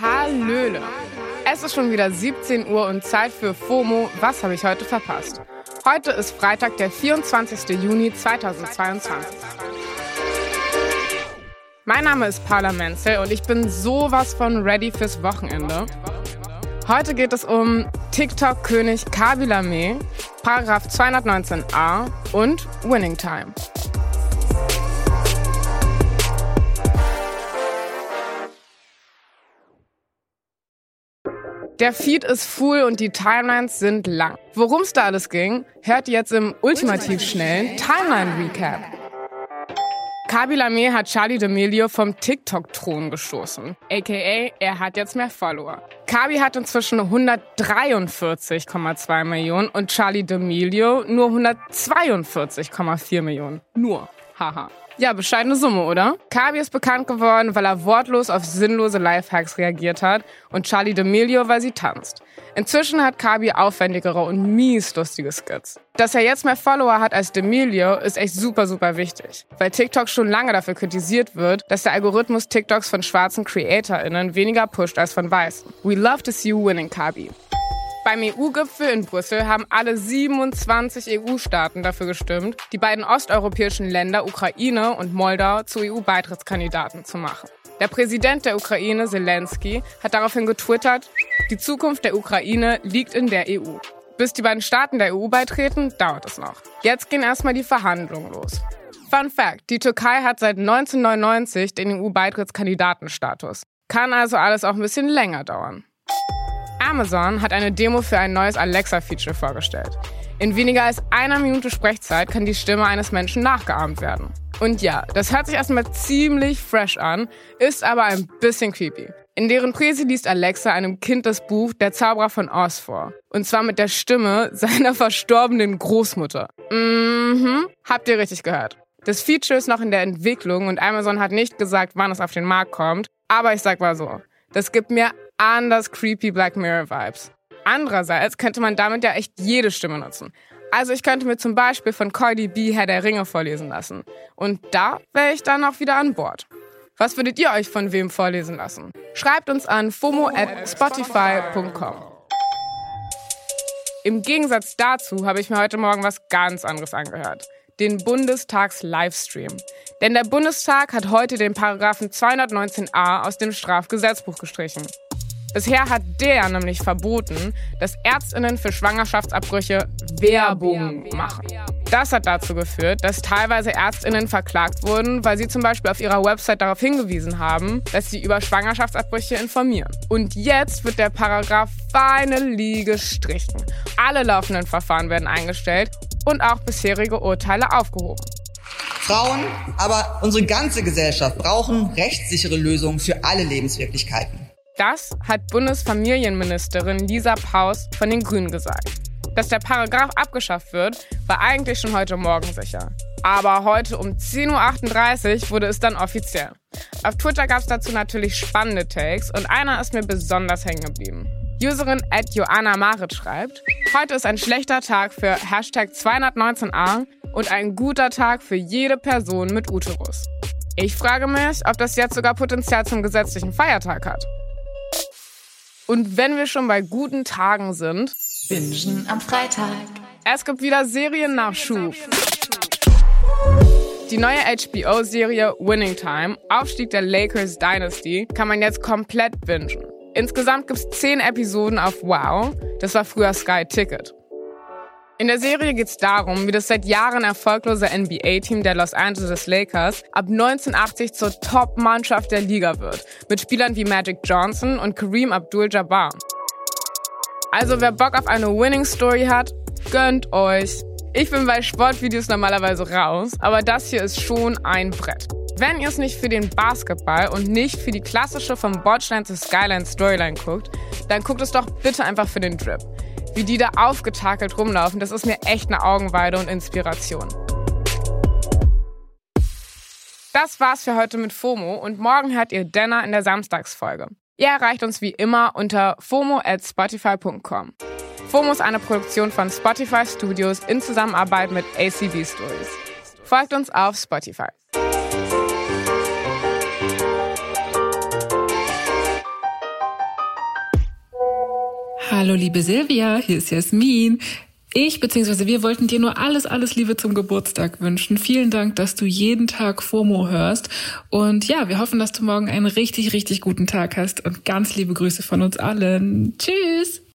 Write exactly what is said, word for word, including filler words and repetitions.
Hallöle. Es ist schon wieder siebzehn Uhr und Zeit für FOMO. Was habe ich heute verpasst? Heute ist Freitag, der vierundzwanzigster Juni zweitausendzweiundzwanzig. Mein Name ist Paula Menzel und ich bin sowas von ready fürs Wochenende. Heute geht es um TikTok-König Khaby Lame, Paragraf zweihundertneunzehn a und Winning Time. Der Feed ist full und die Timelines sind lang. Worum es da alles ging, hört ihr jetzt im ultimativ schnellen Timeline-Recap. Khaby Lame hat Charli D'Amelio vom TikTok-Thron gestoßen. A K A er hat jetzt mehr Follower. Khaby hat inzwischen hundertdreiundvierzig Komma zwei Millionen und Charli D'Amelio nur hundertzweiundvierzig Komma vier Millionen. Nur. Haha. Ja, bescheidene Summe, oder? Khaby ist bekannt geworden, weil er wortlos auf sinnlose Lifehacks reagiert hat und Charli D'Amelio, weil sie tanzt. Inzwischen hat Khaby aufwendigere und mies lustige Skits. Dass er jetzt mehr Follower hat als D'Amelio, ist echt super, super wichtig, weil TikTok schon lange dafür kritisiert wird, dass der Algorithmus TikToks von schwarzen CreatorInnen weniger pusht als von weißen. We love to see you winning, Khaby. Beim E U-Gipfel in Brüssel haben alle siebenundzwanzig E U-Staaten dafür gestimmt, die beiden osteuropäischen Länder Ukraine und Moldau zu E U-Beitrittskandidaten zu machen. Der Präsident der Ukraine, Zelensky, hat daraufhin getwittert, die Zukunft der Ukraine liegt in der E U. Bis die beiden Staaten der E U beitreten, dauert es noch. Jetzt gehen erstmal die Verhandlungen los. Fun Fact, die Türkei hat seit neunzehnhundertneunundneunzig den E U-Beitrittskandidatenstatus. Kann also alles auch ein bisschen länger dauern. Amazon hat eine Demo für ein neues Alexa-Feature vorgestellt. In weniger als einer Minute Sprechzeit kann die Stimme eines Menschen nachgeahmt werden. Und ja, das hört sich erstmal ziemlich fresh an, ist aber ein bisschen creepy. In deren Präsi liest Alexa einem Kind das Buch Der Zauberer von Oz vor. Und zwar mit der Stimme seiner verstorbenen Großmutter. Mhm, habt ihr richtig gehört. Das Feature ist noch in der Entwicklung und Amazon hat nicht gesagt, wann es auf den Markt kommt. Aber ich sag mal so, das gibt mir anders creepy Black Mirror Vibes. Andererseits könnte man damit ja echt jede Stimme nutzen. Also ich könnte mir zum Beispiel von Cardi B Herr der Ringe vorlesen lassen. Und da wäre ich dann auch wieder an Bord. Was würdet ihr euch von wem vorlesen lassen? Schreibt uns an fomo at spotify punkt com. Im Gegensatz dazu habe ich mir heute Morgen was ganz anderes angehört. Den Bundestags-Livestream. Denn der Bundestag hat heute den Paragraphen zweihundertneunzehn a aus dem Strafgesetzbuch gestrichen. Bisher hat der nämlich verboten, dass ÄrztInnen für Schwangerschaftsabbrüche Werbung machen. Das hat dazu geführt, dass teilweise ÄrztInnen verklagt wurden, weil sie zum Beispiel auf ihrer Website darauf hingewiesen haben, dass sie über Schwangerschaftsabbrüche informieren. Und jetzt wird der Paragraph finally gestrichen. Alle laufenden Verfahren werden eingestellt und auch bisherige Urteile aufgehoben. Frauen, aber unsere ganze Gesellschaft brauchen rechtssichere Lösungen für alle Lebenswirklichkeiten. Das hat Bundesfamilienministerin Lisa Paus von den Grünen gesagt. Dass der Paragraph abgeschafft wird, war eigentlich schon heute Morgen sicher. Aber heute um zehn Uhr achtunddreißig wurde es dann offiziell. Auf Twitter gab es dazu natürlich spannende Takes und einer ist mir besonders hängen geblieben. Userin at Joanna Marit schreibt, heute ist ein schlechter Tag für Hashtag zweihundertneunzehn a und ein guter Tag für jede Person mit Uterus. Ich frage mich, ob das jetzt sogar Potenzial zum gesetzlichen Feiertag hat. Und wenn wir schon bei guten Tagen sind, bingen am Freitag. Es gibt wieder Seriennachschub. Die neue H B O-Serie Winning Time, Aufstieg der Lakers Dynasty, kann man jetzt komplett bingen. Insgesamt gibt's zehn Episoden auf Wow, das war früher Sky Ticket. In der Serie geht's darum, wie das seit Jahren erfolglose N B A-Team der Los Angeles Lakers ab neunzehnhundertachtzig zur Top-Mannschaft der Liga wird, mit Spielern wie Magic Johnson und Kareem Abdul-Jabbar. Also wer Bock auf eine Winning-Story hat, gönnt euch. Ich bin bei Sportvideos normalerweise raus, aber das hier ist schon ein Brett. Wenn ihr es nicht für den Basketball und nicht für die klassische vom Bordstein zur Skyline Storyline guckt, dann guckt es doch bitte einfach für den Drip. Wie die da aufgetakelt rumlaufen, das ist mir echt eine Augenweide und Inspiration. Das war's für heute mit FOMO und morgen hört ihr Denner in der Samstagsfolge. Ihr erreicht uns wie immer unter fomo at spotify punkt com. FOMO ist eine Produktion von Spotify Studios in Zusammenarbeit mit A C B Stories. Folgt uns auf Spotify. Hallo liebe Silvia, hier ist Jasmin. Ich bzw. wir wollten dir nur alles, alles Liebe zum Geburtstag wünschen. Vielen Dank, dass du jeden Tag FOMO hörst. Und ja, wir hoffen, dass du morgen einen richtig, richtig guten Tag hast. Und ganz liebe Grüße von uns allen. Tschüss!